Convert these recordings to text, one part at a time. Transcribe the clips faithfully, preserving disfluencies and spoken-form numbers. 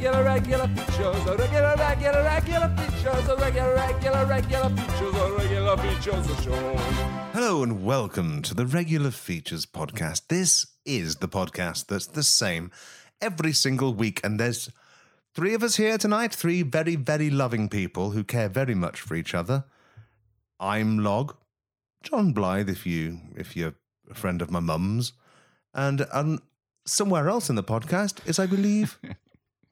regular, regular features, the regular, regular, regular features, the regular, regular, regular features, the regular features of show. Hello and welcome to the Regular Features Podcast. This is the podcast that's the same every single week, and there's three of us here tonight, three very, very loving people who care very much for each other. I'm Log John Blythe, if you if you're a friend of my mum's, and um, somewhere else in the podcast is, I believe,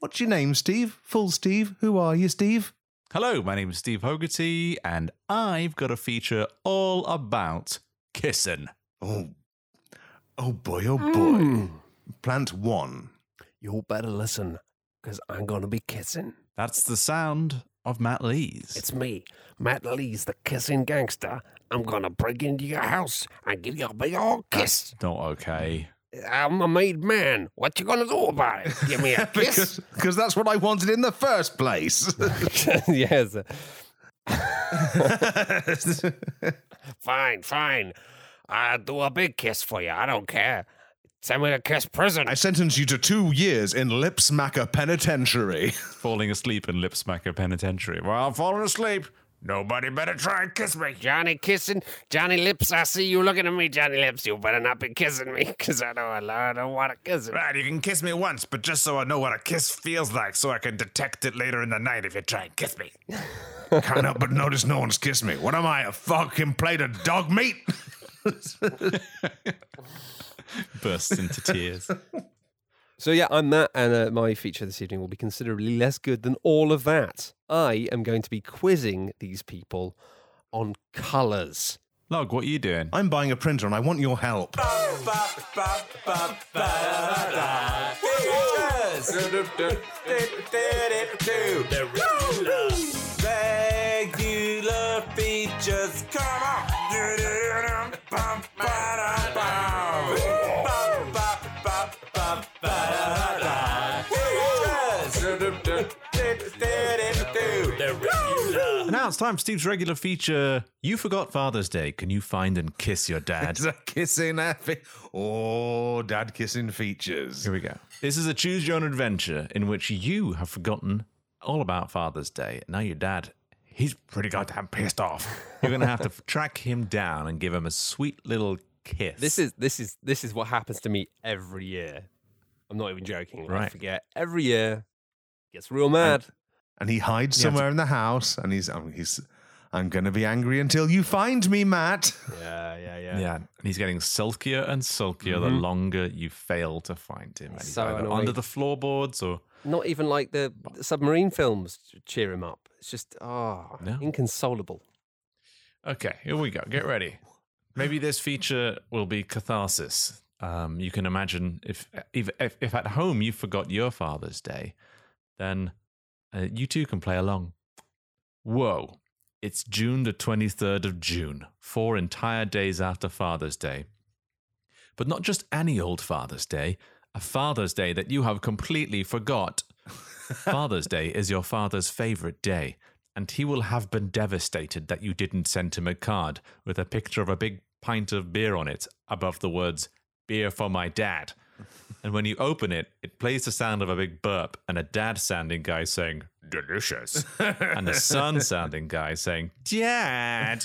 what's your name, Steve? Full Steve. Who are you, Steve? Hello, my name is Steve Hogarty, and I've got a feature all about kissing. Oh, oh boy, oh boy. Mm. Plant one. You better listen, because I'm going to be kissing. That's the sound of Matt Lees. It's me, Matt Lees, the kissing gangster. I'm going to break into your house and give you a big old kiss. That's not okay. I'm a made man. What you going to do about it? Give me a kiss? Because that's what I wanted in the first place. Yes. Fine, fine. I'll do a big kiss for you. I don't care. Send me to Kiss Prison. I sentence you to two years in Lipsmacker Penitentiary. Falling asleep in Lipsmacker Penitentiary. Well, I'm falling asleep. Nobody better try and kiss me. Johnny kissing. Johnny Lips, I see you looking at me, Johnny Lips. You better not be kissing me, because I don't, I don't want to kiss him. Right, you can kiss me once, but just so I know what a kiss feels like, so I can detect it later in the night if you try and kiss me. Can't help but notice no one's kissed me. What am I, a fucking plate of dog meat? Bursts into tears. So yeah, I'm Matt, and uh, my feature this evening will be considerably less good than all of that. I am going to be quizzing these people on colours. Log, what are you doing? I'm buying a printer, and I want your help. Regular features, come on. Now it's time for Steve's regular feature. You forgot Father's Day. Can you find and kiss your dad? It's a kissing happy. Oh, dad kissing features. Here we go. This is a choose your own adventure in which you have forgotten all about Father's Day. Now your dad, he's pretty goddamn pissed off. You're going to have to track him down and give him a sweet little kiss. This is this is this is what happens to me every year. I'm not even joking. Right. I forget every year. Gets real mad. And, And he hides somewhere yeah, in the house, and he's, um, he's, I'm going to be angry until you find me, Matt. Yeah, yeah, yeah. Yeah, and he's getting sulkier and sulkier mm-hmm. the longer you fail to find him. And he's so either under the floorboards or... Not even like the, the submarine films cheer him up. It's just, ah, oh, no. Inconsolable. Okay, here we go. Get ready. Maybe this feature will be catharsis. Um, you can imagine if, if, if, if at home you forgot your Father's Day, then... Uh, you too can play along. Whoa, it's June the twenty-third of June, four entire days after Father's Day. But not just any old Father's Day, a Father's Day that you have completely forgot. Father's Day is your father's favourite day, and he will have been devastated that you didn't send him a card with a picture of a big pint of beer on it above the words, "Beer for my dad." And when you open it, it plays the sound of a big burp and a dad-sounding guy saying, "Delicious." And a son-sounding guy saying, "Dad."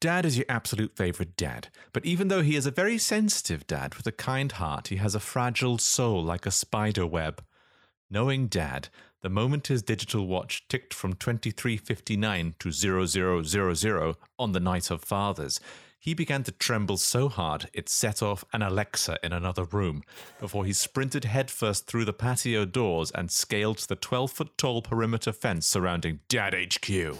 Dad is your absolute favourite dad. But even though he is a very sensitive dad with a kind heart, he has a fragile soul like a spider web. Knowing Dad, the moment his digital watch ticked from twenty-three fifty-nine to zero zero zero zero on the night of Father's, he began to tremble so hard it set off an Alexa in another room before he sprinted headfirst through the patio doors and scaled the twelve-foot-tall perimeter fence surrounding Dad H Q.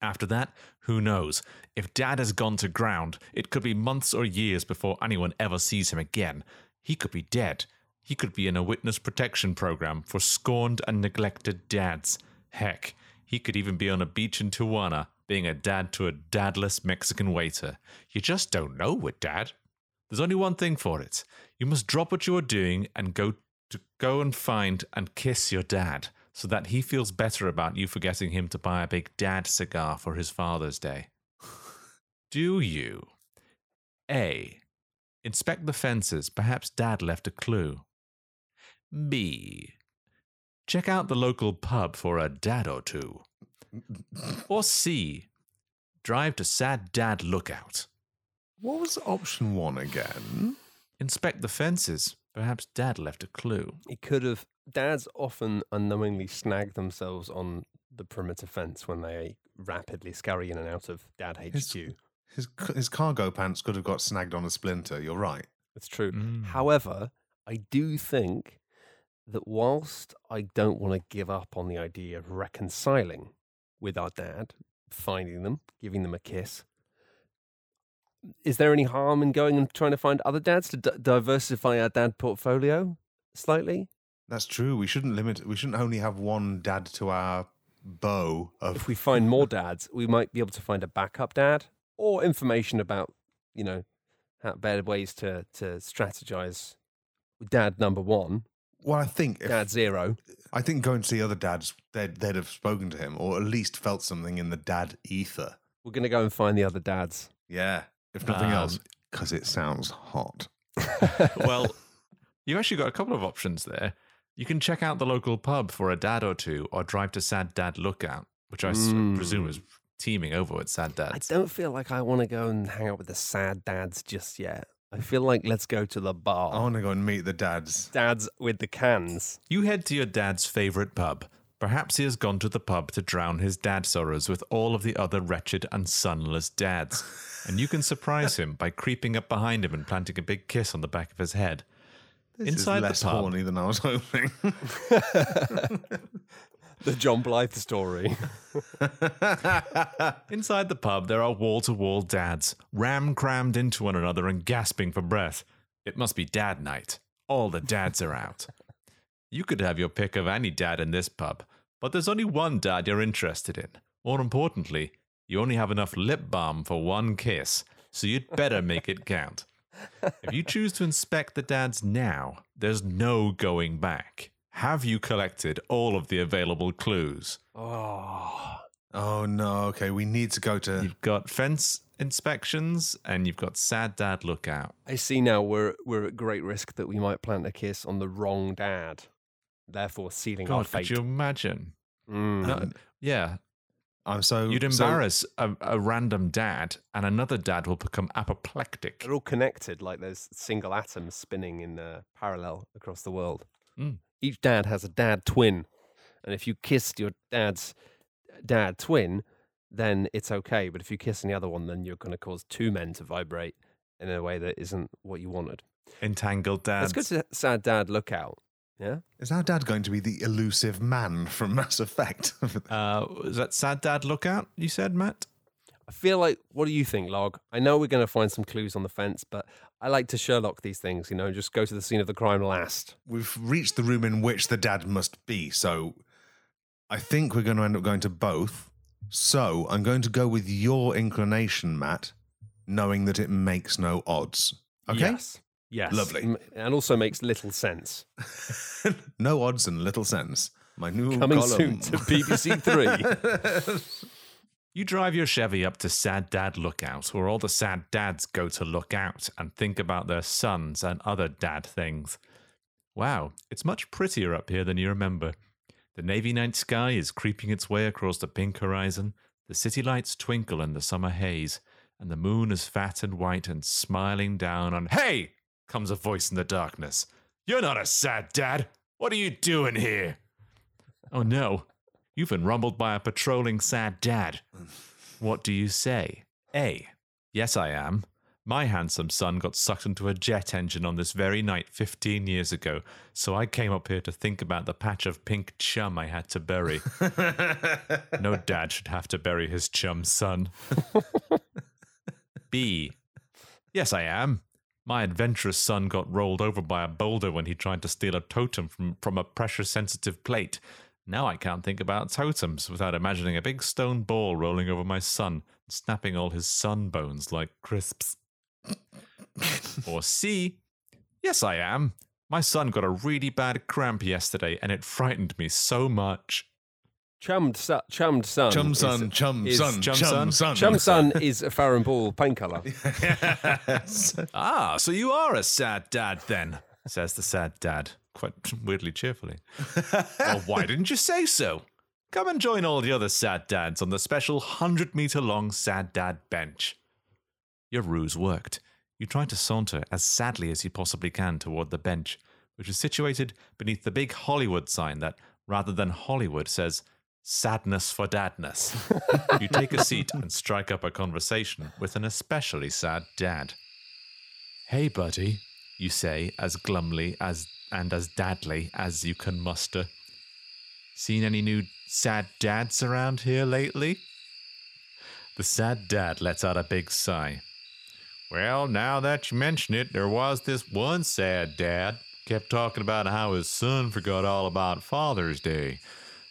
After that, who knows? If Dad has gone to ground, it could be months or years before anyone ever sees him again. He could be dead. He could be in a witness protection program for scorned and neglected dads. Heck, he could even be on a beach in Tijuana, being a dad to a dadless Mexican waiter. You just don't know with Dad. There's only one thing for it. You must drop what you are doing and go to go and find and kiss your dad so that he feels better about you forgetting him to buy a big dad cigar for his Father's Day. Do you A, Inspect the fences. Perhaps Dad left a clue. B. Check out the local pub for a dad or two. Or C. Drive to Sad Dad Lookout. What was option one again? Inspect the fences. Perhaps Dad left a clue. He could have. Dads often unknowingly snag themselves on the perimeter fence when they rapidly scurry in and out of Dad H Q. His, his, his cargo pants could have got snagged on a splinter. You're right. That's true. Mm. However, I do think that whilst I don't want to give up on the idea of reconciling with our dad, finding them, giving them a kiss, is there any harm in going and trying to find other dads to d- diversify our dad portfolio slightly? That's true. We shouldn't limit. We shouldn't only have one dad to our bow. Of... If we find more dads, we might be able to find a backup dad or information about, you know, how, better ways to to strategize. Dad number one. Well, I think if, dad zero. I think going to see other dads, they'd they'd have spoken to him or at least felt something in the dad ether. We're gonna go and find the other dads. Yeah, if nothing um, else, because it sounds hot. Well, you actually got a couple of options there. You can check out the local pub for a dad or two, or drive to Sad Dad Lookout, which I mm. presume is teaming over with Sad Dads. I don't feel like I want to go and hang out with the Sad Dads just yet. I feel like let's go to the bar. I want to go and meet the dads. Dads with the cans. You head to your dad's favourite pub. Perhaps he has gone to the pub to drown his dad sorrows with all of the other wretched and sunless dads. And you can surprise him by creeping up behind him and planting a big kiss on the back of his head. This Inside is less the pub, horny than I was hoping. The John Blythe story. Inside the pub, there are wall-to-wall dads, ram crammed into one another and gasping for breath. It must be dad night. All the dads are out. You could have your pick of any dad in this pub, but there's only one dad you're interested in. More importantly, you only have enough lip balm for one kiss, so you'd better make it count. If you choose to inspect the dads now, there's no going back. Have you collected all of the available clues? Oh, oh no. Okay, we need to go to... You've got fence inspections and you've got Sad Dad Lookout. I see now we're we're at great risk that we might plant a kiss on the wrong dad, therefore sealing God, our fate. Could you imagine? Mm. No, yeah. I'm so You'd embarrass so, a, a random dad, and another dad will become apoplectic. They're all connected, like those single atoms spinning in uh, parallel across the world. Mm. Each dad has a dad twin, and if you kissed your dad's dad twin, then it's okay. But if you kiss any other one, then you're going to cause two men to vibrate in a way that isn't what you wanted. Entangled dads. Let's go to Sad Dad Lookout. Yeah. Is our dad going to be the elusive man from Mass Effect? uh, is that Sad Dad Lookout, you said, Matt? I feel like, what do you think, Log? I know we're going to find some clues on the fence, but I like to Sherlock these things, you know, just go to the scene of the crime last. We've reached the room in which the dad must be, so I think we're going to end up going to both. So I'm going to go with your inclination, Matt, knowing that it makes no odds. Okay? Yes. Yes. Lovely. And also makes little sense. No odds and little sense. My new Coming column. Coming soon to B B C Three. You drive your Chevy up to Sad Dad Lookout, where all the sad dads go to look out and think about their sons and other dad things. Wow, it's much prettier up here than you remember. The navy night sky is creeping its way across the pink horizon. The city lights twinkle in the summer haze, and the moon is fat and white and smiling down on... Hey! Comes a voice in the darkness. You're not a sad dad. What are you doing here? Oh no, you've been rumbled by a patrolling sad dad. What do you say? A. Yes, I am. My handsome son got sucked into a jet engine on this very night fifteen years ago, so I came up here to think about the patch of pink chum I had to bury. No dad should have to bury his chum son. B. Yes, I am. My adventurous son got rolled over by a boulder when he tried to steal a totem from, from a pressure-sensitive plate. Now I can't think about totems without imagining a big stone ball rolling over my son, and snapping all his son bones like crisps. Or C. Yes, I am. My son got a really bad cramp yesterday, and it frightened me so much. Chum Sun, Chum Sun, Chum Sun, is, Chum, is, sun, is, Chum, Chum Sun, Chum Sun, Chum Sun is a Farrow and Ball painkiller. Yes. Ah, so you are a sad dad then, says the sad dad, quite weirdly cheerfully. Well, why didn't you say so? Come and join all the other sad dads on the special hundred-meter-long sad dad bench. Your ruse worked. You try to saunter as sadly as you possibly can toward the bench, which is situated beneath the big Hollywood sign that, rather than Hollywood, says... sadness for dadness. You take a seat and strike up a conversation with an especially sad dad. Hey, buddy, you say as glumly as and as dadly as you can muster. Seen any new sad dads around here lately? The sad dad lets out a big sigh. Well, now that you mention it, there was this one sad dad. Kept talking about how his son forgot all about Father's Day.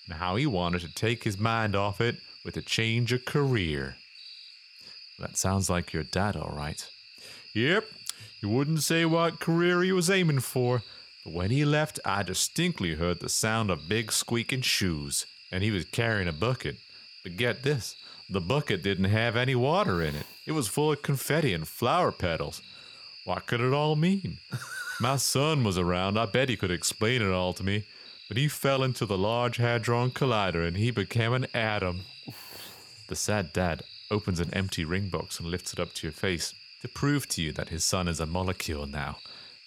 And how he wanted to take his mind off it with a change of career. That sounds like your dad, all right. Yep, you wouldn't say what career he was aiming for, but when he left, I distinctly heard the sound of big squeaking shoes, and he was carrying a bucket. But get this, the bucket didn't have any water in it. It was full of confetti and flower petals. What could it all mean? My son was around, I bet he could explain it all to me. But he fell into the Large Hadron Collider and he became an atom. The sad dad opens an empty ring box and lifts it up to your face to prove to you that his son is a molecule now.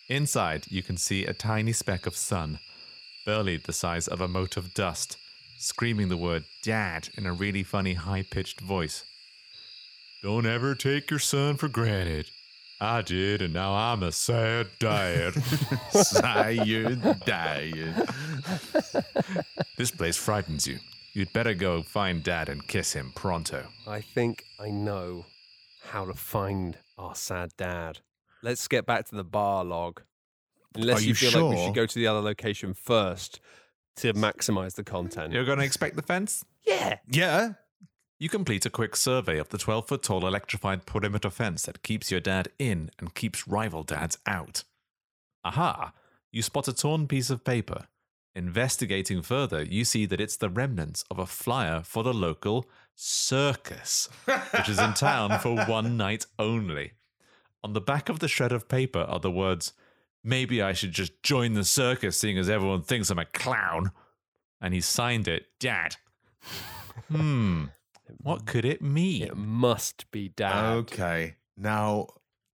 Inside, you can see a tiny speck of sun, burled the size of a mote of dust, screaming the word dad in a really funny high-pitched voice. Don't ever take your son for granted. I did, and now I'm a sad dad. Sad dad. This place frightens you. You'd better go find Dad and kiss him pronto. I think I know how to find our sad dad. Let's get back to the bar, Log. Unless Are you, you feel sure? like we should go to the other location first to maximize the content. You're going to expect the fence? Yeah. Yeah. You complete a quick survey of the twelve-foot-tall electrified perimeter fence that keeps your dad in and keeps rival dads out. Aha! You spot a torn piece of paper. Investigating further, you see that it's the remnants of a flyer for the local circus, which is in town for one night only. On the back of the shred of paper are the words, "Maybe I should just join the circus, seeing as everyone thinks I'm a clown." And he signed it, Dad. Hmm... What could it mean? It must be Dad. Okay. Now...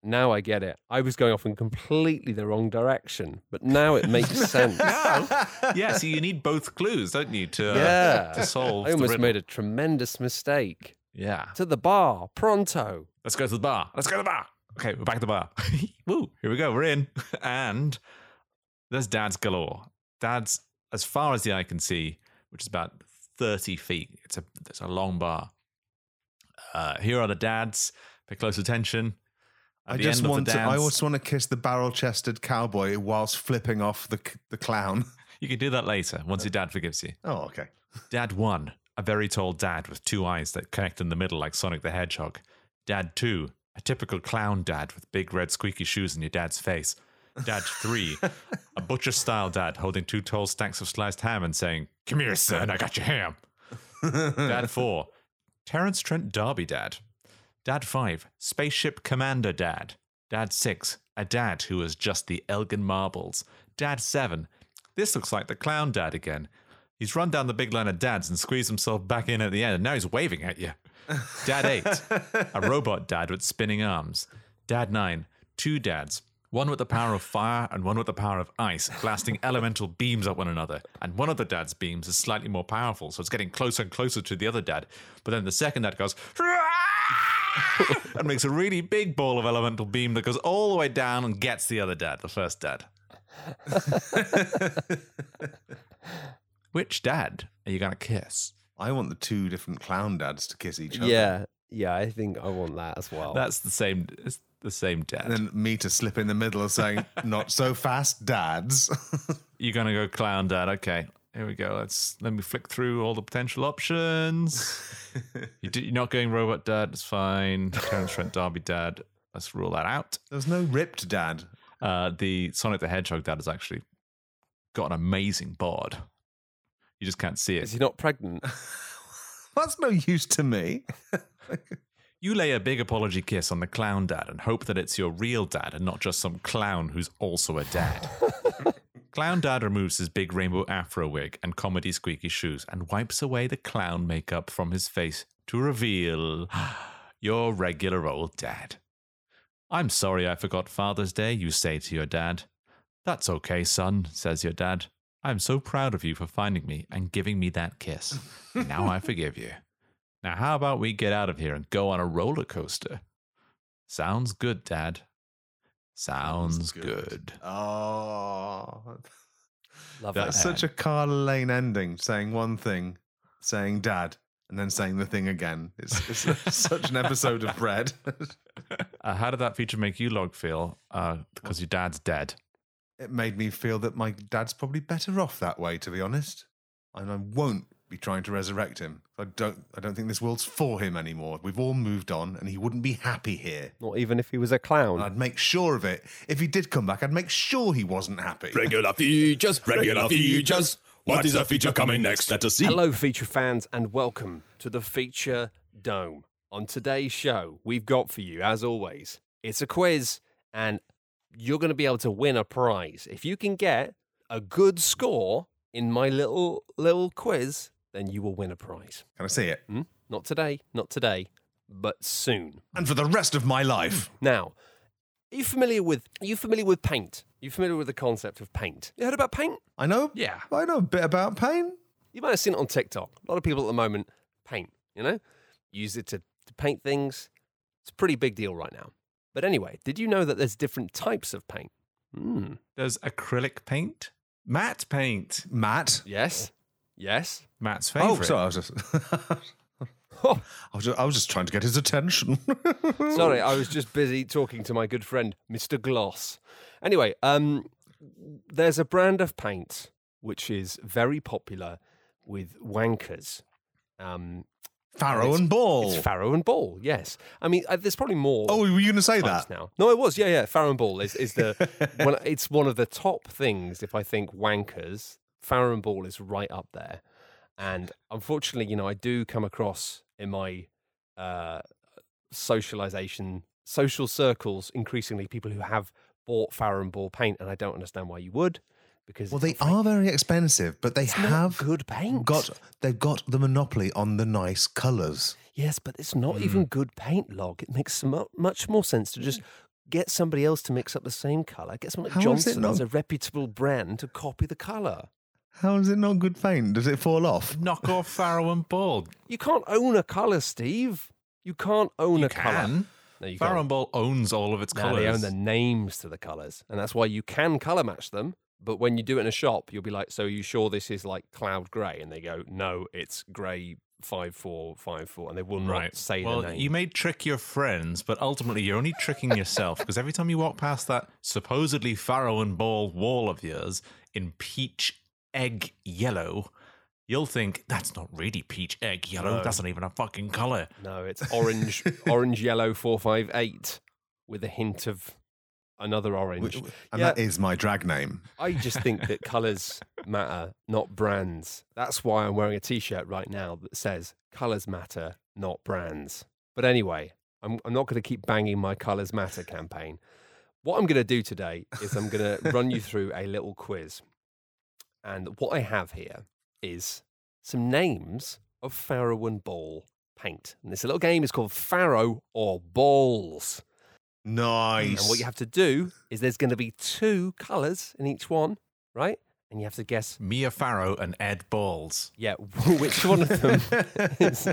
Now I get it. I was going off in completely the wrong direction, but now it makes sense. No. Yeah, so you need both clues, don't you, to, yeah. uh, to solve I almost made a tremendous mistake. Yeah. To the bar. Pronto. Let's go to the bar. Let's go to the bar. Okay, we're back at the bar. Woo, here we go. We're in. And there's Dad's galore. Dad's, as far as the eye can see, which is about... thirty feet. It's a it's a long bar. Uh, here are the dads. Pay close attention. At I just want to. Dance, I also want to kiss the barrel-chested cowboy whilst flipping off the the clown. You can do that later once your dad forgives you. Oh, okay. Dad one, a very tall dad with two eyes that connect in the middle like Sonic the Hedgehog. Dad two, a typical clown dad with big red squeaky shoes in your dad's face. Dad three, a butcher-style dad holding two tall stacks of sliced ham and saying, "Come here, son, I got your ham." Dad four, Terence Trent Darby dad. Dad five, Spaceship Commander dad. Dad six, a dad who was just the Elgin Marbles. Dad seven, this looks like the clown dad again. He's run down the big line of dads and squeezed himself back in at the end, and now he's waving at you. Dad eight, a robot dad with spinning arms. Dad nine, two dads. One with the power of fire and one with the power of ice, blasting elemental beams at one another. And one of the dad's beams is slightly more powerful, so it's getting closer and closer to the other dad. But then the second dad goes, and makes a really big ball of elemental beam that goes all the way down and gets the other dad, the first dad. Which dad are you going to kiss? I want the two different clown dads to kiss each other. Yeah, yeah, I think I want that as well. That's the same... It's the same dad. And then me to slip in the middle of saying, "Not so fast, dads." You're going to go clown dad. Okay, here we go. Let's Let me flick through all the potential options. you do, you're not going robot dad. It's fine. Terence Trent Darby dad. Let's rule that out. There's no ripped dad. Uh, the Sonic the Hedgehog dad has actually got an amazing bod. You just can't see it. Is he not pregnant? That's no use to me. You lay a big apology kiss on the clown dad and hope that it's your real dad and not just some clown who's also a dad. Clown dad removes his big rainbow afro wig and comedy squeaky shoes and wipes away the clown makeup from his face to reveal your regular old dad. I'm sorry I forgot Father's Day, you say to your dad. That's okay, son, says your dad. I'm so proud of you for finding me and giving me that kiss. Now I forgive you. Now how about we get out of here and go on a roller coaster? Sounds good, Dad. Sounds good. good. Oh, love that. That's such a Carla Lane ending, saying one thing, saying Dad, and then saying the thing again. It's, it's such an episode of Bread. Uh, how did that feature make you, Log, feel? Uh, because your dad's dead. It made me feel that my dad's probably better off that way, to be honest. And I won't be trying to resurrect him. I don't I don't think this world's for him anymore. We've all moved on, and he wouldn't be happy here. Not even if he was a clown. And I'd make sure of it. If he did come back, I'd make sure he wasn't happy. Regular features, regular features. What is a feature coming next? Let us see. Hello, feature fans, and welcome to the Feature Dome. On today's show, we've got for you, as always, it's a quiz, and you're going to be able to win a prize. If you can get a good score in my little little quiz, then you will win a prize. Can I see it? Hmm? Not today, not today, but soon. And for the rest of my life. Now, are you familiar with are you familiar with paint? Are you familiar with the concept of paint? You heard about paint? I know. Yeah. I know a bit about paint. You might have seen it on TikTok. A lot of people at the moment paint, you know? Use it to, to paint things. It's a pretty big deal right now. But anyway, did you know that there's different types of paint? Mm. There's acrylic paint. Matte paint. Matte? Yes. Yes. Matt's favourite. Oh, sorry. I was just, oh. I, was just I was just trying to get his attention. Sorry, I was just busy talking to my good friend, Mister Gloss. Anyway, um, there's a brand of paint which is very popular with wankers. Um, Farrow and, and Ball. It's Farrow and Ball, yes. I mean, there's probably more. Oh, were you going to say that? Now. No, it was. Yeah, yeah. Farrow and Ball is, is the. When, it's one of the top things, if I think wankers. Farrow and Ball is right up there. And unfortunately, you know, I do come across in my uh, socialization, social circles, increasingly people who have bought Farrow and Ball paint, and I don't understand why you would. Because well, they are very expensive, but they it's have good paint. Got they've got the monopoly on the nice colours. Yes, but it's not mm. even good paint, Log. It makes much more sense to just get somebody else to mix up the same colour. Get someone like Johnson as a reputable brand to copy the colour. How is it not good paint? Does it fall off? Knock off Farrow and Ball. You can't own a colour, Steve. You can't own you a can. colour. No, Farrow can't. and Ball owns all of its no, colours. They own the names to the colours, and that's why you can colour match them. But when you do it in a shop, you'll be like, so are you sure this is like cloud grey? And they go, no, it's grey five four five four. And they will not right. say well, the name. You may trick your friends, but ultimately you're only tricking yourself. Because every time you walk past that supposedly Farrow and Ball wall of yours in peach egg yellow, you'll think, that's not really peach egg yellow. No. That's not even a fucking colour. No, it's orange orange yellow four five eight with a hint of... another orange. And yeah. that is my drag name. I just think that colours matter, not brands. That's why I'm wearing a T-shirt right now that says, colours matter, not brands. But anyway, I'm, I'm not going to keep banging my colours matter campaign. What I'm going to do today is I'm going to run you through a little quiz. And what I have here is some names of Farrow and Ball paint. And this little game is called Farrow or Balls. Nice. And what you have to do is there's going to be two colours in each one, right? And you have to guess. Mia Farrow and Ed Balls. Yeah, which one of them is,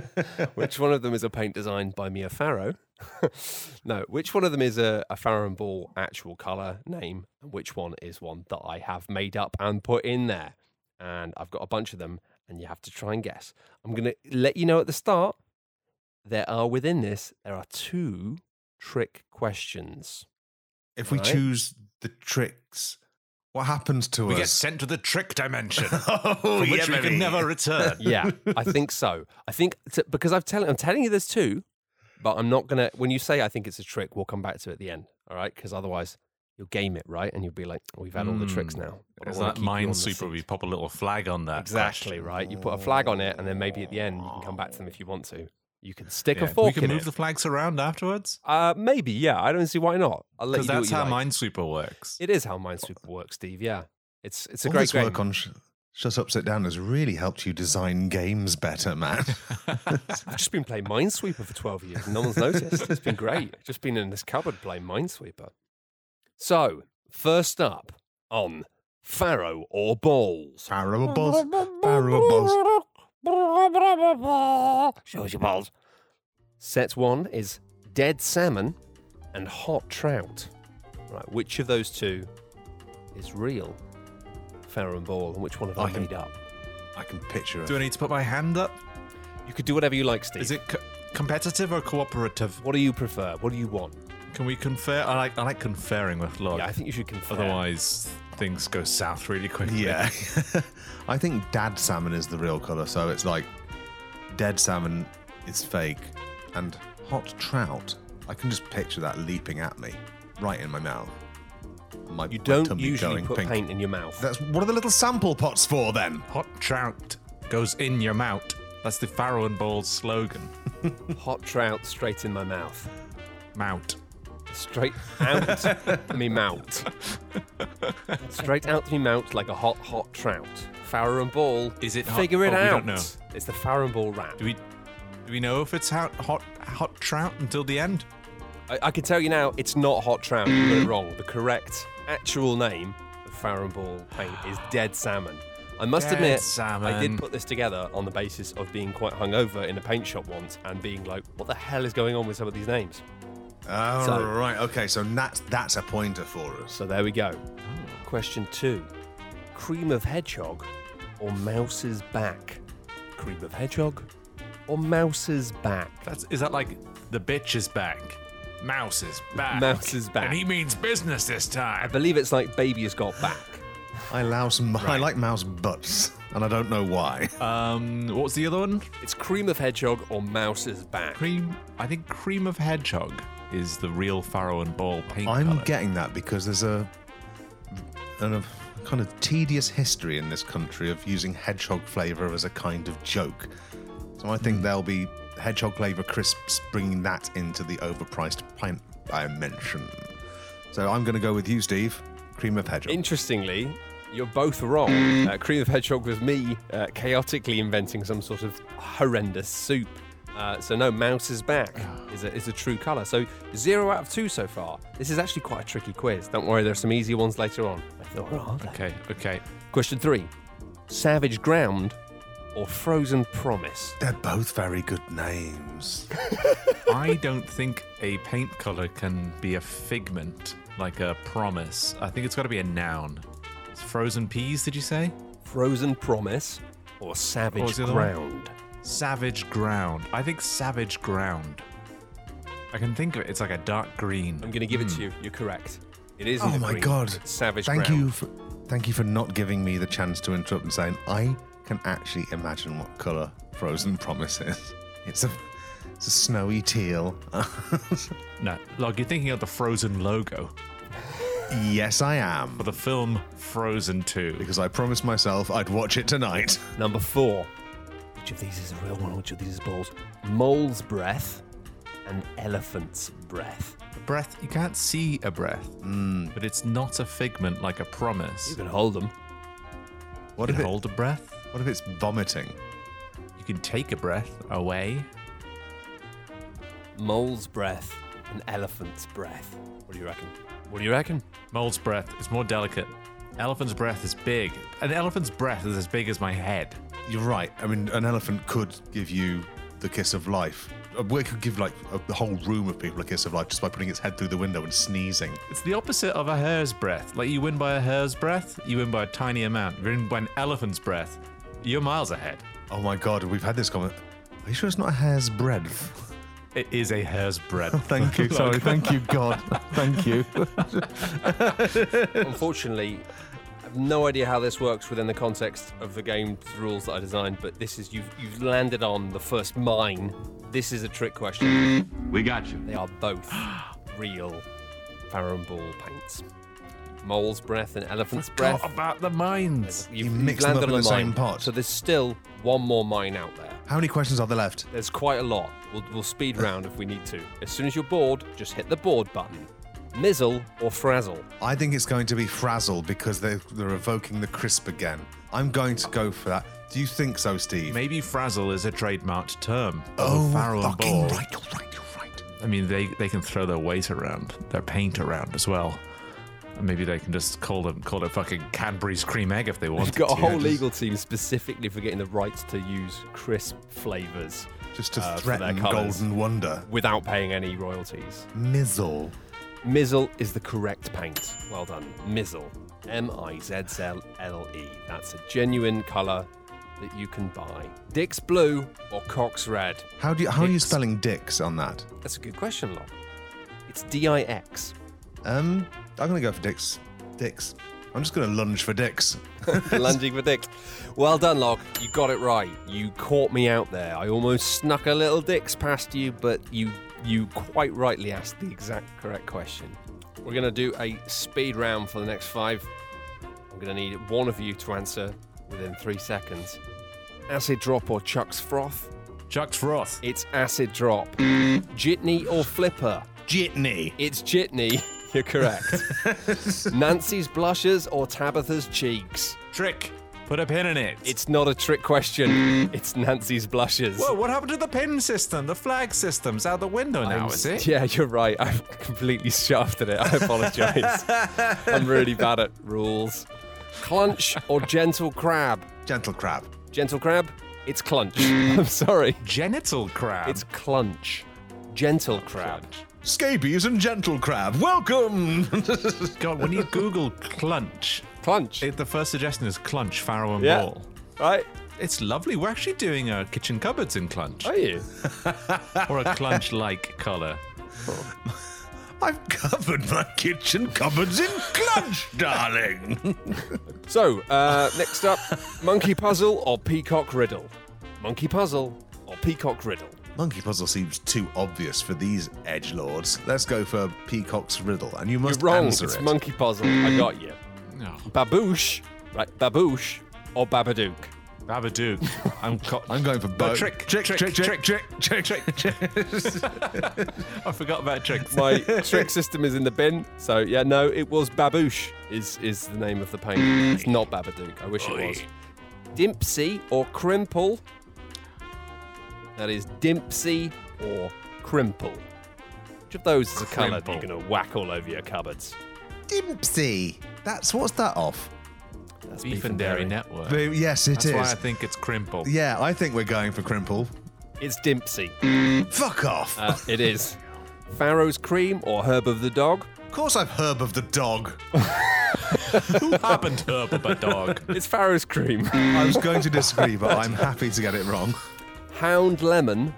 which one of them is a paint designed by Mia Farrow? No, which one of them is a, a Farrow and Ball actual colour name? And which one is one that I have made up and put in there? And I've got a bunch of them, and you have to try and guess. I'm going to let you know at the start, there are within this, there are two... trick questions. If we right. choose the tricks, what happens to we us? We get sent to the trick dimension, oh, from which yeah, we can never return. Yeah, I think so. I think t- because I've tell- I'm telling you there's two, but I'm not gonna. When you say I think it's a trick, we'll come back to it at the end. All right, because otherwise you'll game it, right? And you'll be like, oh, we've had mm. all the tricks now. It's like Minesweeper, we pop a little flag on that. Exactly, gosh. Right? You put a flag on it, and then maybe at the end, you can come back to them if you want to. You can stick yeah. a fork in it. We can move it. The flags around afterwards? Uh, maybe, yeah. I don't see why not. Because that's how like. Minesweeper works. It is how Minesweeper works, Steve, yeah. It's it's a all great this game. Work on sh- Shut Up, Sit Down has really helped you design games better, man. I've just been playing Minesweeper for twelve years. No one's noticed. It's been great. Just been in this cupboard playing Minesweeper. So, first up on Farrow or Balls. Farrow or Balls. Farrow or Balls. Shows your balls. Set one is dead salmon and hot trout. Right, which of those two is real? Farrow and Ball, and which one have I, I made can, up? I can picture it. Do I need to put my hand up? You could do whatever you like, Steve. Is it co- competitive or cooperative? What do you prefer? What do you want? Can we confer? I like I like conferring with Log. Yeah, I think you should confer. Otherwise, things go south really quickly. Yeah. I think dad salmon is the real colour, so it's like dead salmon is fake, and hot trout. I can just picture that leaping at me, right in my mouth. My, you don't usually put pink. Paint in your mouth. That's what are the little sample pots for then? Hot trout goes in your mouth. That's the Farrow and Ball slogan. Hot trout straight in my mouth. Mount. Straight out me mount. Straight out me mount like a hot, hot trout. Farrow and Ball. Is it hot? Figure it oh, out. We don't know. It's the Farrow and Ball rap. Do we, do we know if it's hot, hot, hot trout until the end? I, I can tell you now, it's not hot trout. You got it wrong. The correct actual name of Farrow and Ball paint is dead salmon. I must dead admit, salmon. I did put this together on the basis of being quite hungover in a paint shop once and being like, what the hell is going on with some of these names? Oh, so, right. Okay, so that's, that's a pointer for us. So there we go. Oh. Question two. Cream of hedgehog or mouse's back? Cream of hedgehog or mouse's back? That's, is that like the bitch's back? Mouse's back. Mouse's back. And he means business this time. I believe it's like baby's got back. I, louse, right. I like mouse butts, and I don't know why. Um, what's the other one? It's cream of hedgehog or mouse's back. Cream. I think cream of hedgehog is the real Farrow and Ball paint I'm colour. Getting that because there's a, a kind of tedious history in this country of using hedgehog flavour as a kind of joke. So I think mm. there'll be hedgehog flavour crisps bringing that into the overpriced pint dimension. So I'm going to go with you, Steve. Cream of hedgehog. Interestingly, you're both wrong. Uh, cream of hedgehog was me uh, chaotically inventing some sort of horrendous soup. Uh, so no, mouse's back is a, is a true colour. So zero out of two so far. This is actually quite a tricky quiz. Don't worry, there's some easy ones later on. I thought, oh, okay, okay. Question three: Savage Ground or Frozen Promise? They're both very good names. I don't think a paint colour can be a figment like a promise. I think it's got to be a noun. It's frozen peas, did you say? Frozen Promise or Savage Ground? Savage Ground. I think Savage Ground. I can think of it. It's like a dark green. I'm going to give mm. it to you. You're correct. It is. Oh my green. God! It's Savage thank Ground. You for, thank you for not giving me the chance to interrupt and saying I can actually imagine what colour Frozen Promise is. It's a It's a snowy teal. No, Log, you're thinking of the Frozen logo. Yes, I am. For the film Frozen two. Because I promised myself I'd watch it tonight. Number four. Which of these is a real one? Which of these is balls? Mole's breath and elephant's breath. A breath, you can't see a breath. Mm. But it's not a figment like a promise. You can hold them. What you can if hold it, a breath? What if it's vomiting? You can take a breath away. Mole's breath and elephant's breath. What do you reckon? What do you reckon? Mole's breath is more delicate. Elephant's breath is big. An elephant's breath is as big as my head. You're right. I mean, an elephant could give you the kiss of life. It could give, like, a, the whole room of people a kiss of life just by putting its head through the window and sneezing. It's the opposite of a hair's breath. Like, you win by a hair's breath, you win by a tiny amount. You win by an elephant's breath, you're miles ahead. Oh, my God. We've had this comment. Are you sure it's not a hair's breadth? It is a hair's breadth. Oh, thank you. Sorry. Thank you, God. Thank you. Unfortunately, I have no idea how this works within the context of the game's rules that I designed, but this is, you've, you've landed on the first mine. This is a trick question. We got you. They are both real Farrow and Ball paints. mole's breath and elephant's breath. What about the mines? You've, you mix them up in the same pot. So there's still one more mine out there. How many questions are there left? There's quite a lot. We'll, we'll speed round if we need to. As soon as you're bored, just hit the bored button. Mizzle or frazzle? I think it's going to be frazzle because they're, they're evoking the crisp again. I'm going to go for that. Do you think so, Steve? Maybe frazzle is a trademarked term. Oh, Farrow and Ball. Right, you're right, you're right. I mean, they, they can throw their weight around, their paint around as well. Maybe they can just call them call it fucking Cadbury's cream egg if they want. You've got a whole legal team specifically for getting the rights to use crisp flavours. Just to uh, threaten Golden Wonder. Without paying any royalties. Mizzle. Mizzle is the correct paint. Well done. Mizzle. M I Z Z L E. That's a genuine colour that you can buy. Dick's Blue or Cox Red? How do you, how Dix. Are you spelling Dix on that? That's a good question, Log. It's D I X. Um... I'm going to go for Dix. Dix. I'm just going to lunge for Dix. Lunging for Dix. Well done, Log. You got it right. You caught me out there. I almost snuck a little Dix past you, but you you quite rightly asked the exact correct question. We're going to do a speed round for the next five. I'm going to need one of you to answer within three seconds. Acid Drop or Chuck's Froth? Chuck's Froth. It's Acid Drop. Jitney or Flipper? Jitney. It's Jitney. You're correct. Nancy's blushes or Tabitha's cheeks? Trick. Put a pin in it. It's not a trick question. It's Nancy's blushes. Whoa, what happened to the pin system? The flag system's out the window now, I'm, is it? Yeah, you're right. I've completely shafted it. I apologise. I'm really bad at rules. Clunch or gentle crab? Gentle crab. Gentle crab? It's clunch. I'm sorry. Genital crab? It's clunch. Gentle crab. Clunch. Scabies and gentle crab, welcome! God, when you Google clunch... Clunch? It, the first suggestion is clunch, Farrow and yeah. Ball. Right. It's lovely. We're actually doing uh, kitchen cupboards in clunch. Are you? Or a clunch-like colour. Oh. I've covered my kitchen cupboards in clunch, darling! So, uh, next up, monkey puzzle or peacock riddle? Monkey puzzle or peacock riddle? Monkey puzzle seems too obvious for these edgelords. Let's go for Peacock's riddle, and you must You're wrong. Answer it's it. It's monkey puzzle. I got you. No. Baboosh, right? Baboosh or Babadook? Babadook. I'm co- I'm going for bo- trick. Trick, trick, trick, trick, trick, trick, trick. I forgot about tricks. My trick system is in the bin, so yeah, no, it was Baboosh. Is is the name of the paint? It's not Babadook. I wish Oy. It was. Dimpsy or Crimple? That is Dimpsy or Crimple. Which of those is a colour you're going to whack all over your cupboards? Dimpsy. That's, what's that off? That's Beef, Beef and Dairy, Dairy Network. But yes, it That's is. That's why I think it's Crimple. Yeah, I think we're going for Crimple. It's Dimpsy. Fuck off. Uh, it is. Farrow's cream or Herb of the Dog? Of course I've Herb of the Dog. Who happened Herb of a Dog? It's Farrow's cream. I was going to disagree, but I'm happy to get it wrong. Hound Lemon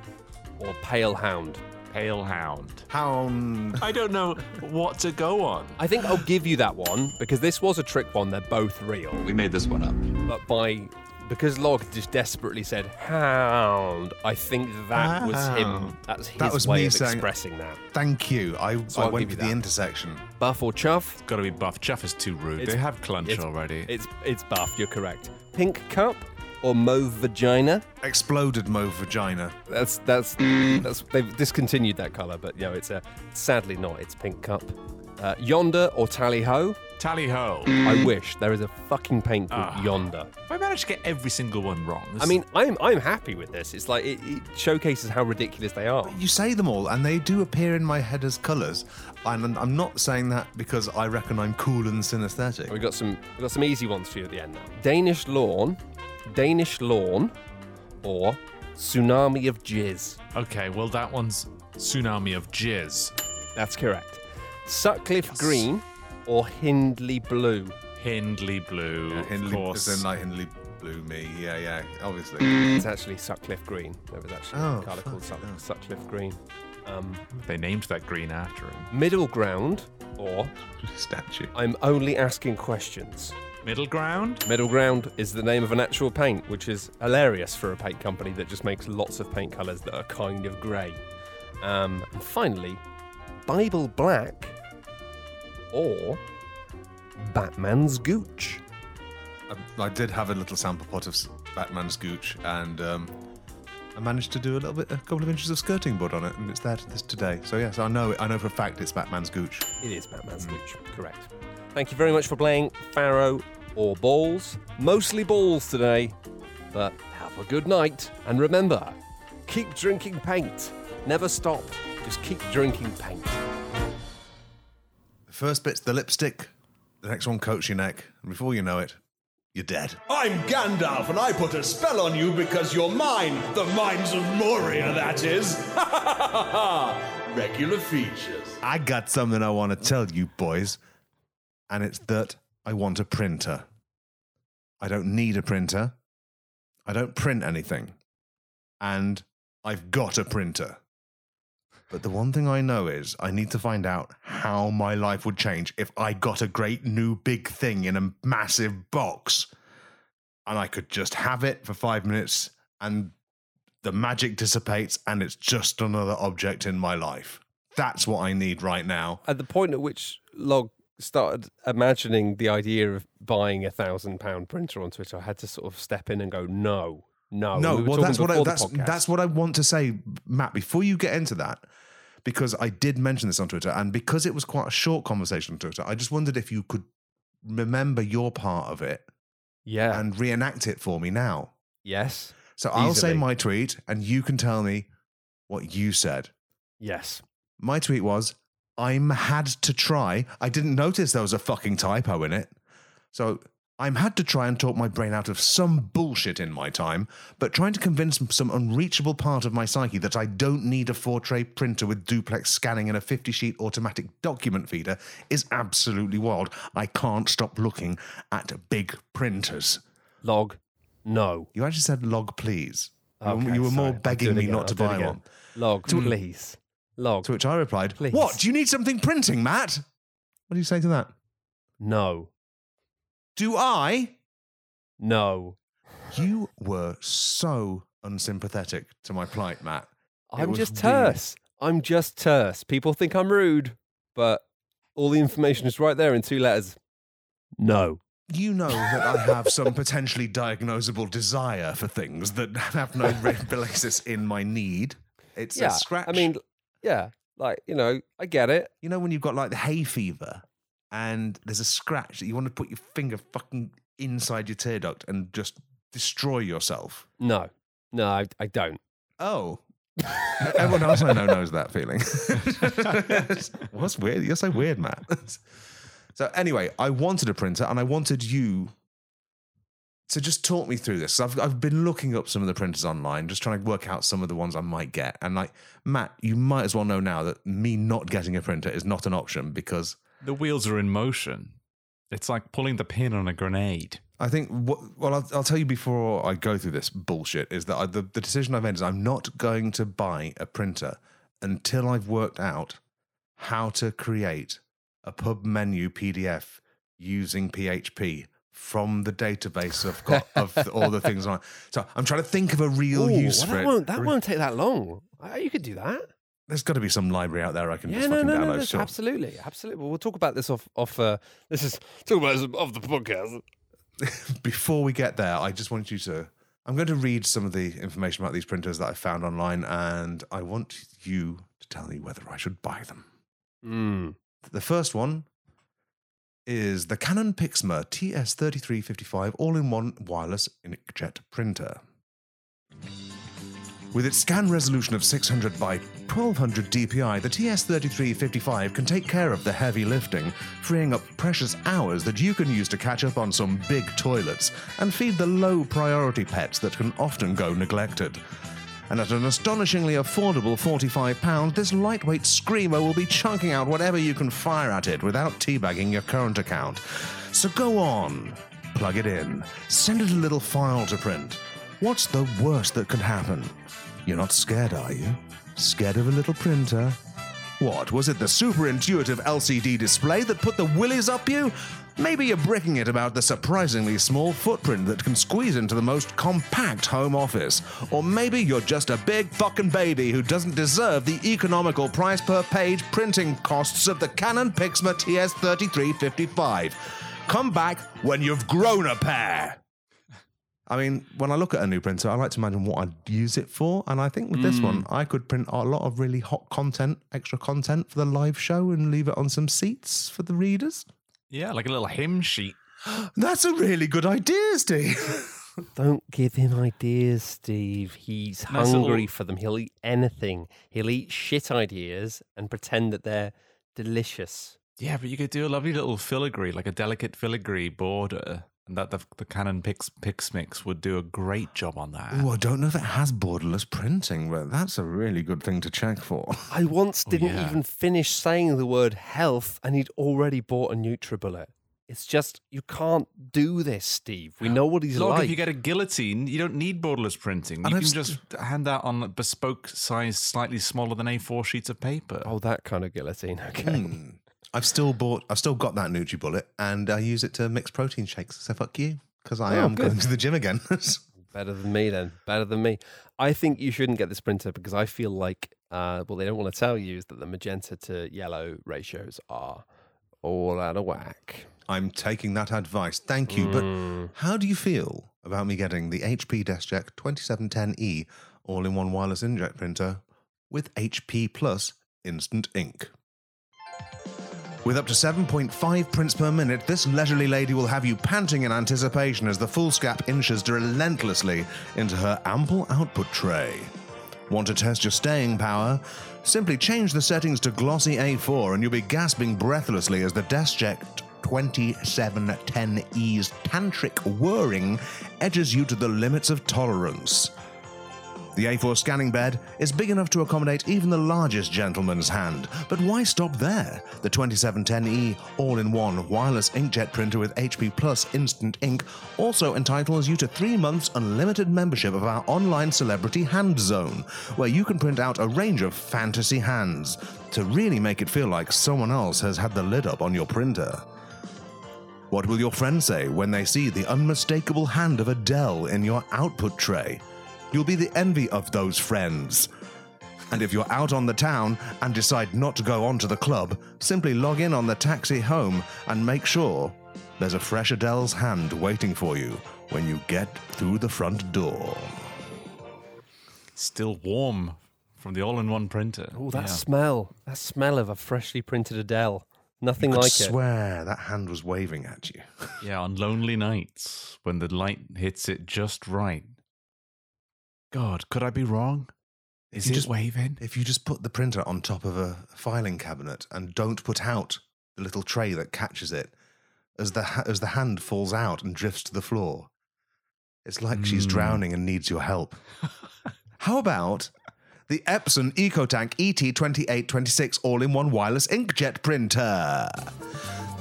or Pale Hound? Pale Hound. Hound. I don't know what to go on. I think I'll give you that one because this was a trick one. They're both real. We made this one up. But by because Log just desperately said hound, I think that wow. was him. That's his that was way me of saying, expressing that. Thank you. I, so I went to the that. intersection. Buff or Chuff? It's got to be Buff. Chuff is too rude. It's, they have clunch it's, already. It's it's Buff. You're correct. Pink Cup or Mauve Vagina? Exploded Mauve Vagina. That's, that's, that's, they've discontinued that colour, but, you know, it's a, sadly not, it's Pink Cup. Uh, Yonder or Tally Ho? Tally Ho. I wish. There is a fucking paint called uh, Yonder. I managed to get every single one wrong. This I mean, I'm I'm happy with this. It's like, it, it showcases how ridiculous they are. You say them all, and they do appear in my head as colours. And I'm not saying that because I reckon I'm cool and synesthetic. We've got some, we've got some easy ones for you at the end now. Danish Lawn... Danish Lawn or Tsunami of Jizz? Okay, well, that one's Tsunami of Jizz. That's correct. Sutcliffe yes. Green or Hindley Blue? Hindley Blue, yeah, Hindley, of course. As in, like, Hindley Blue me, yeah, yeah, obviously. It's actually Sutcliffe Green. There was actually oh, a colour called Sutcliffe, Sutcliffe Green. Um, they named that green after him. Middle Ground or... Statue. I'm only asking questions. Middle Ground? Middle Ground is the name of an actual paint, which is hilarious for a paint company that just makes lots of paint colours that are kind of grey. Um, and finally, Bible Black or Batman's Gooch. I, I did have a little sample pot of Batman's Gooch, and um, I managed to do a little bit, a couple of inches of skirting board on it, and it's there to this today. So yes, I know it, I know for a fact it's Batman's Gooch. It is Batman's mm. Gooch, correct. Thank you very much for playing Farrow or Balls. Mostly balls today, but have a good night. And remember, keep drinking paint. Never stop. Just keep drinking paint. The first bit's the lipstick. The next one coats your neck. And before you know it, you're dead. I'm Gandalf, and I put a spell on you because you're mine. The Mines of Moria, that is. Ha ha ha ha ha. Regular features. I got something I want to tell you, boys. And it's that I want a printer. I don't need a printer. I don't print anything. And I've got a printer. But the one thing I know is I need to find out how my life would change if I got a great new big thing in a massive box and I could just have it for five minutes and the magic dissipates and it's just another object in my life. That's what I need right now. At the point at which Log started imagining the idea of buying a thousand pound printer on Twitter, I had to sort of step in and go, no. No, no. We well, that's what I, that's that's what I want to say, Matt. Before you get into that, because I did mention this on Twitter, and because it was quite a short conversation on Twitter, I just wondered if you could remember your part of it, yeah, and reenact it for me now. Yes. So I'll easily. say my tweet, and you can tell me what you said. Yes. My tweet was, "I'm had to try." I didn't notice there was a fucking typo in it, so. I'm had to try and talk my brain out of some bullshit in my time, but trying to convince some unreachable part of my psyche that I don't need a four-tray printer with duplex scanning and a fifty-sheet automatic document feeder is absolutely wild. I can't stop looking at big printers. Log, no. You actually said log, please. Okay, you were sorry. more begging me again. not I'll to buy one. Log, to, please. Log. To which I replied, please. What? Do you need something printing, Matt? What do you say to that? No. Do I? No. You were so unsympathetic to my plight, Matt. It I'm just terse. Weird. I'm just terse. People think I'm rude, but all the information is right there in two letters. No. You know that I have some potentially diagnosable desire for things that have no basis in my need. It's yeah, a scratch. I mean, yeah, like, you know, I get it. You know when you've got, like, the hay fever? And there's a scratch that you want to put your finger fucking inside your tear duct and just destroy yourself. No, no, I, I don't. Oh. Everyone else I know knows that feeling. What's weird? You're so weird, Matt. So anyway, I wanted a printer and I wanted you to just talk me through this. I've, I've been looking up some of the printers online, just trying to work out some of the ones I might get. And like, Matt, you might as well know now that me not getting a printer is not an option because... The wheels are in motion. It's like pulling the pin on a grenade. I think, what, well, I'll, I'll tell you before I go through this bullshit, is that I, the, the decision I've made is I'm not going to buy a printer until I've worked out how to create a pub menu P D F using P H P from the database I've got of all the things. On. So I'm trying to think of a real Ooh, use well, for that it. Won't, that won't take that long. You could do that. There's got to be some library out there I can yeah, just no, fucking no, download. No, no, sure. Absolutely, absolutely. Well, we'll talk about this off. off uh, this is talk about this off the podcast. Before we get there, I just want you to. I'm going to read some of the information about these printers that I found online, and I want you to tell me whether I should buy them. Mm. The first one is the Canon Pixma T S three three five five all-in-one wireless inkjet printer. With its scan resolution of six hundred by twelve hundred D P I, the T S three three five five can take care of the heavy lifting, freeing up precious hours that you can use to catch up on some big toilets and feed the low-priority pets that can often go neglected. And at an astonishingly affordable forty-five pounds, this lightweight screamer will be chunking out whatever you can fire at it without teabagging your current account. So go on, plug it in, send it a little file to print. What's the worst that could happen? You're not scared, are you? Scared of a little printer? What, was it the super intuitive L C D display that put the willies up you? Maybe you're bricking it about the surprisingly small footprint that can squeeze into the most compact home office. Or maybe you're just a big fucking baby who doesn't deserve the economical price per page printing costs of the Canon Pixma T S three three five five. Come back when you've grown a pair. I mean, when I look at a new printer, I like to imagine what I'd use it for. And I think with mm. this one, I could print a lot of really hot content, extra content for the live show and leave it on some seats for the readers. Yeah, like a little hymn sheet. That's a really good idea, Steve. Don't give him ideas, Steve. He's nice hungry little... for them. He'll eat anything. He'll eat shit ideas and pretend that they're delicious. Yeah, but you could do a lovely little filigree, like a delicate filigree border. And that the, the Canon Pix, Pixmix would do a great job on that. Oh, I don't know if it has borderless printing, but that's a really good thing to check for. I once didn't oh, yeah. even finish saying the word health, and he'd already bought a NutriBullet. It's just, you can't do this, Steve. We know what he's Look, like. Look, if you get a guillotine, you don't need borderless printing. And you can just hand out on bespoke size, slightly smaller than A four sheets of paper. Oh, that kind of guillotine, okay. Mm. I've still bought, I've still got that NutriBullet, and I use it to mix protein shakes. So fuck you, because I oh, am good. going to the gym again. Better than me, then. Better than me. I think you shouldn't get this printer because I feel like, uh, well, they don't want to tell you is that the magenta to yellow ratios are all out of whack. I'm taking that advice. Thank you. Mm. But how do you feel about me getting the H P DeskJet twenty-seven ten e all-in-one wireless inkjet printer with H P Plus Instant Ink? With up to seven point five prints per minute, this leisurely lady will have you panting in anticipation as the full scap inches relentlessly into her ample output tray. Want to test your staying power? Simply change the settings to glossy A four and you'll be gasping breathlessly as the DeskJet twenty-seven ten e's tantric whirring edges you to the limits of tolerance. The A four scanning bed is big enough to accommodate even the largest gentleman's hand. But why stop there? The twenty-seven ten e all-in-one wireless inkjet printer with H P Plus Instant Ink also entitles you to three months unlimited membership of our online celebrity hand zone, where you can print out a range of fantasy hands to really make it feel like someone else has had the lid up on your printer. What will your friends say when they see the unmistakable hand of Adele in your output tray? You'll be the envy of those friends. And if you're out on the town and decide not to go on to the club, simply log in on the taxi home and make sure there's a fresh Adele's hand waiting for you when you get through the front door. Still warm from the all-in-one printer. Oh, that yeah. smell. That smell of a freshly printed Adele. Nothing like it. I swear that hand was waving at you. Yeah, on lonely nights when the light hits it just right. God, could I be wrong? Is it just waving? If you just put the printer on top of a filing cabinet and don't put out the little tray that catches it, as the as the hand falls out and drifts to the floor, it's like mm. she's drowning and needs your help. How about the Epson EcoTank E T twenty-eight twenty-six all-in-one wireless inkjet printer?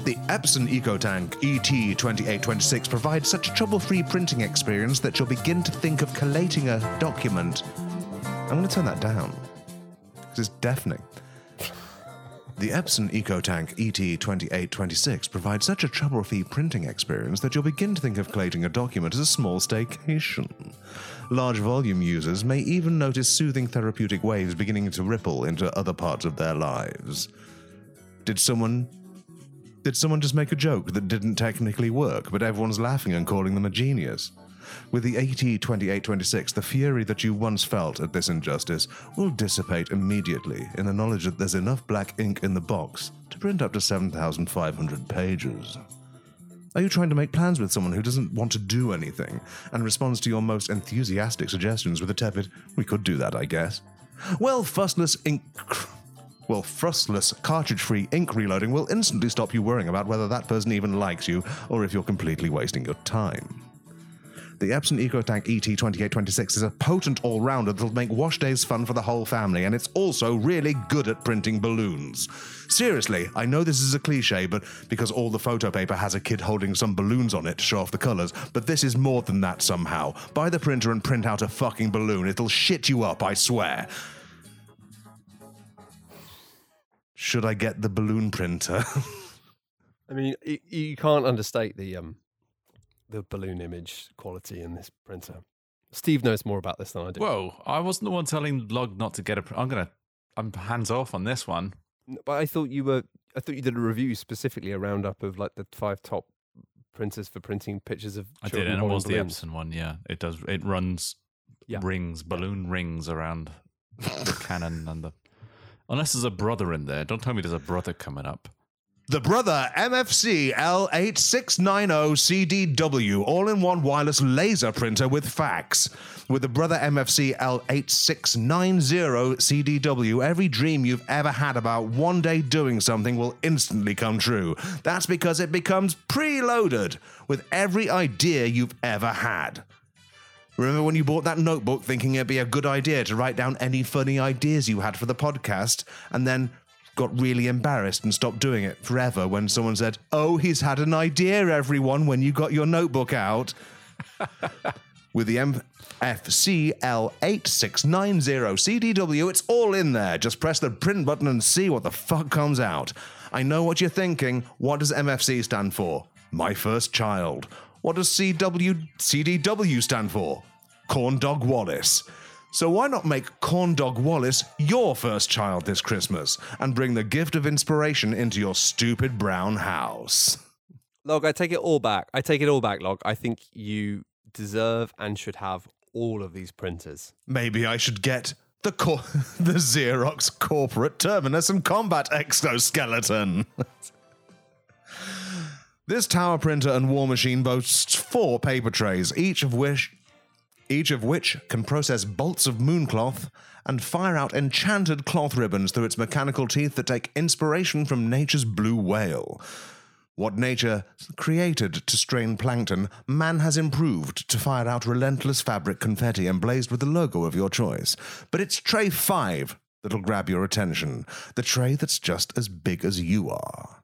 The Epson EcoTank E T twenty-eight twenty-six provides such a trouble-free printing experience that you'll begin to think of collating a document. I'm going to turn that down because it's deafening. The Epson EcoTank E T twenty-eight twenty-six provides such a trouble-free printing experience that you'll begin to think of collating a document as a small staycation. Large volume users may even notice soothing therapeutic waves beginning to ripple into other parts of their lives. Did someone... Did someone just make a joke that didn't technically work, but everyone's laughing and calling them a genius? With the A T twenty-eight twenty-six, the fury that you once felt at this injustice will dissipate immediately in the knowledge that there's enough black ink in the box to print up to seven thousand five hundred pages. Are you trying to make plans with someone who doesn't want to do anything and responds to your most enthusiastic suggestions with a tepid, "We could do that, I guess"? Well, fussless ink... Well, frustless, cartridge-free ink reloading will instantly stop you worrying about whether that person even likes you or if you're completely wasting your time. The Epson EcoTank E T twenty-eight twenty-six is a potent all-rounder that'll make wash days fun for the whole family, and it's also really good at printing balloons. Seriously, I know this is a cliche, but because all the photo paper has a kid holding some balloons on it to show off the colours, but this is more than that somehow. Buy the printer and print out a fucking balloon. It'll shit you up, I swear. Should I get the balloon printer? I mean, it, you can't understate the um, the balloon image quality in this printer. Steve knows more about this than I do. Whoa, I wasn't the one telling Log not to get a printer. I'm gonna, I'm hands off on this one. But I thought you were. I thought you did a review specifically, a roundup of like the five top printers for printing pictures of children. I did, and it was the Epson one. Yeah, it does. It runs yeah. rings, balloon yeah. rings around the Canon and the. Unless there's a brother in there. Don't tell me there's a brother coming up. The Brother M F C L eight six nine zero C D W all-in-one wireless laser printer with fax. With the Brother M F C L eight six nine zero C D W, every dream you've ever had about one day doing something will instantly come true. That's because it becomes preloaded with every idea you've ever had. Remember when you bought that notebook thinking it'd be a good idea to write down any funny ideas you had for the podcast and then got really embarrassed and stopped doing it forever when someone said, oh, he's had an idea, everyone, when you got your notebook out? With the M F C L eight six nine zero C D W, it's all in there. Just press the print button and see what the fuck comes out. I know what you're thinking. What does M F C stand for? My first child. What does C W C D W stand for? Corn Dog Wallace. So why not make Corn Dog Wallace your first child this Christmas and bring the gift of inspiration into your stupid brown house? Log, I take it all back. I take it all back, Log. I think you deserve and should have all of these printers. Maybe I should get the cor- the Xerox Corporate Terminus and Combat Exoskeleton. This tower printer and war machine boasts four paper trays, each of which... each of which can process bolts of mooncloth and fire out enchanted cloth ribbons through its mechanical teeth that take inspiration from nature's blue whale. What nature created to strain plankton, man has improved to fire out relentless fabric confetti emblazed with the logo of your choice. But it's tray five that'll grab your attention, the tray that's just as big as you are.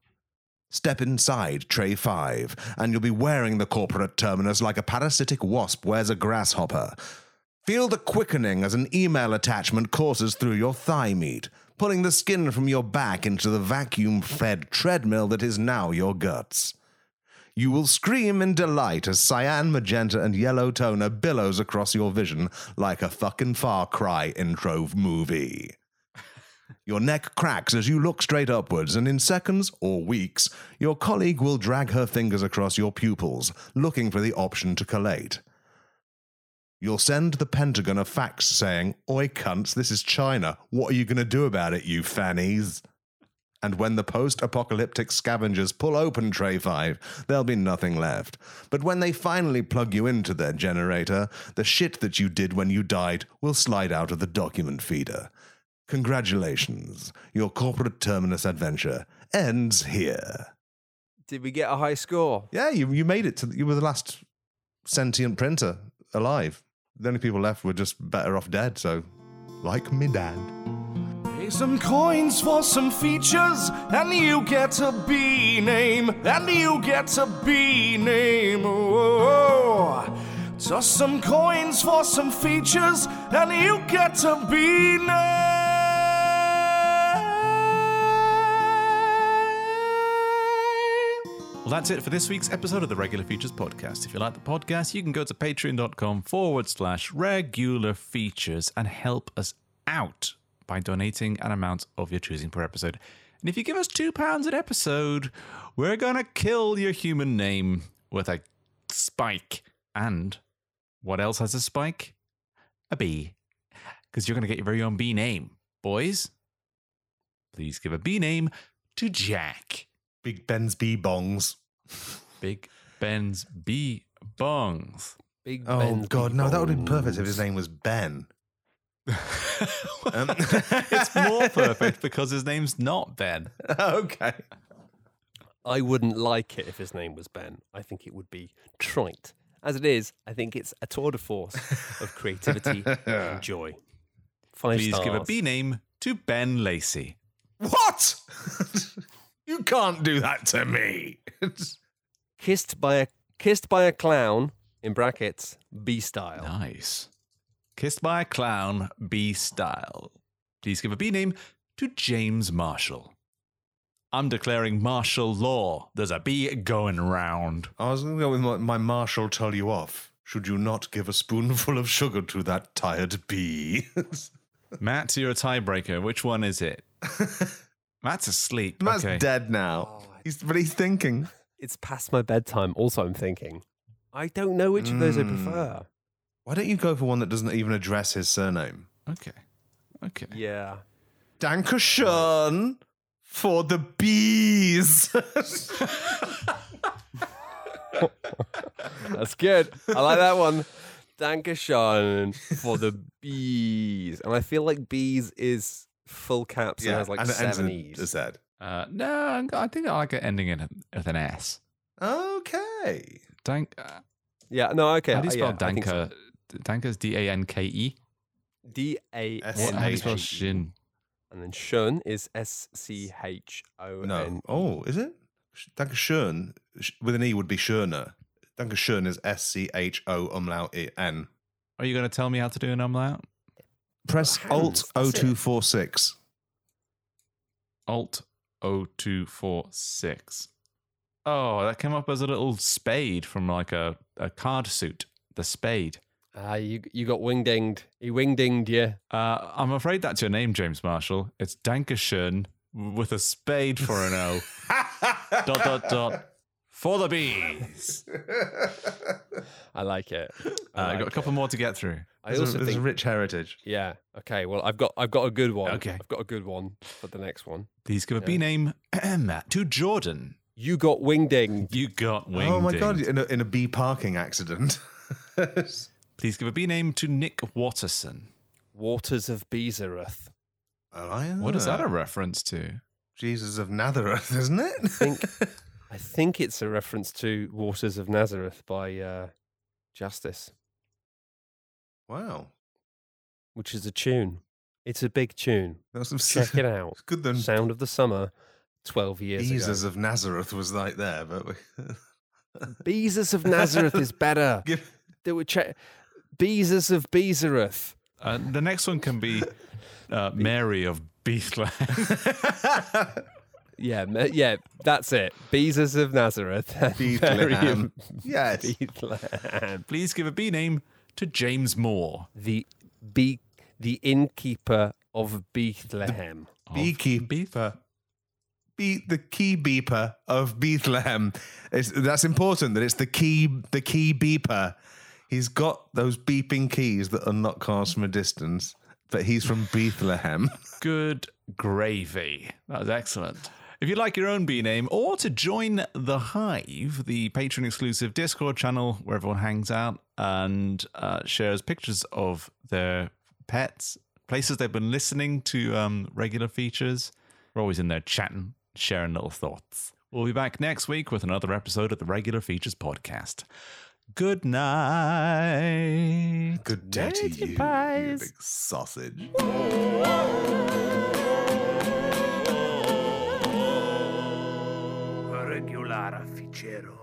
Step inside tray five, and you'll be wearing the corporate terminus like a parasitic wasp wears a grasshopper. Feel the quickening as an email attachment courses through your thigh meat, pulling the skin from your back into the vacuum-fed treadmill that is now your guts. You will scream in delight as cyan, magenta, and yellow toner billows across your vision like a fucking Far Cry intro movie. Your neck cracks as you look straight upwards, and in seconds, or weeks, your colleague will drag her fingers across your pupils, looking for the option to collate. You'll send the Pentagon a fax saying, "Oi cunts, this is China. What are you going to do about it, you fannies?" And when the post-apocalyptic scavengers pull open Tray five, there'll be nothing left. But when they finally plug you into their generator, the shit that you did when you died will slide out of the document feeder. Congratulations, your corporate terminus adventure ends here. Did we get a high score? Yeah, you you made it. To the, you were the last sentient printer alive. The only people left were just better off dead, so like me dad. Pay some coins for some features, and you get a B name, and you get a B name. Oh. Toss some coins for some features, and you get a B name. Well, that's it for this week's episode of the Regular Features Podcast. If you like the podcast, you can go to patreon.com forward slash regular features and help us out by donating an amount of your choosing per episode. And if you give us two pounds an episode, we're going to kill your human name with a spike. And what else has a spike? A bee. Because you're going to get your very own bee name. Boys, please give a bee name to Jack. Big Ben's bee bongs. Big Ben's bee bongs. Big oh, Ben's God, no, bongs. That would be perfect if his name was Ben. um. It's more perfect because his name's not Ben. Okay. I wouldn't like it if his name was Ben. I think it would be trite. As it is, I think it's a tour de force of creativity and joy. Five Please stars. Give a bee name to Ben Lacey. What? You can't do that to me. kissed by a kissed by a clown in brackets B style. Nice. Kissed by a clown B style. Please give a B name to James Marshall. I'm declaring martial law. There's a B going round. I was going to go with my, my Marshall tell you off. Should you not give a spoonful of sugar to that tired bee? Matt, you're a tiebreaker. Which one is it? Matt's asleep. Matt's okay. Dead now. Oh, he's, but he's thinking. it's past my bedtime. Also, I'm thinking, I don't know which mm. of those I prefer. Why don't you go for one that doesn't even address his surname? Okay. Okay. Yeah. Dankeschön for the bees. That's good. I like that one. Dankeschön for the bees. And I feel like bees is full caps yeah, and has like and seven E's. Is that? Uh, no, I think I like it ending in with an S. Okay. Dank. Uh, yeah, no, okay. How do you spell uh, yeah, Danke? So. Danke's D A N K E. D A N K E. How do you spell Shin? And then Shun is S C H O N. No. Oh, is it? Dankeschön with an E would be Schöner. Dankeschön is S C H O umlaut E N. Are you going to tell me how to do an umlaut? Press Alt oh two four six. Alt oh two four six. Oh, that came up as a little spade from like a, a card suit. The spade. Ah, uh, you you got wingdinged. He wingdinged you. Uh, I'm afraid that's your name, James Marshall. It's Dankeschön with a spade for an O. Dot, dot, dot. For the bees. I like it. I uh, like got a couple it. more to get through. I also there's a rich heritage. Yeah. Okay. Well, I've got I've got a good one. Okay. I've got a good one for the next one. Please give a yeah. bee name to Jordan. You got wingdinged. You got wingdinged. Oh my god! In a, in a bee parking accident. Please give a bee name to Nick Waterson. Waters of Bezereth. Oh, what is that a reference to? Jesus of Nazareth, isn't it? I think, I think it's a reference to Waters of Nazareth by uh, Justice. Wow. Which is a tune. It's a big tune. That's Check it out. It's good then. Sound of the Summer, twelve years Jesus ago. Jesus of Nazareth was right there, but we... Bezos of Nazareth is better. Give... They were check. Bezos of Bezereth. Uh, the next one can be uh, Mary of Bethlehem. yeah, yeah, that's it. Bezos of Nazareth. Bethlehem. Of yes. Bethlehem. Please give a bee name to James Moore. The bee, the innkeeper of Bethlehem. The beekeeper. Be the key beeper of Bethlehem. It's, that's important that it's the key, the key beeper. He's got those beeping keys that unlock cars from a distance, but he's from Bethlehem. Good gravy. That was excellent. If you'd like your own bee name or to join The Hive, the Patreon-exclusive Discord channel where everyone hangs out and uh, shares pictures of their pets, places they've been listening to um, regular features. We're always in there chatting, sharing little thoughts. We'll be back next week with another episode of the Regular Features Podcast. Good night. Good day to you, you big sausage. Regular Fichero.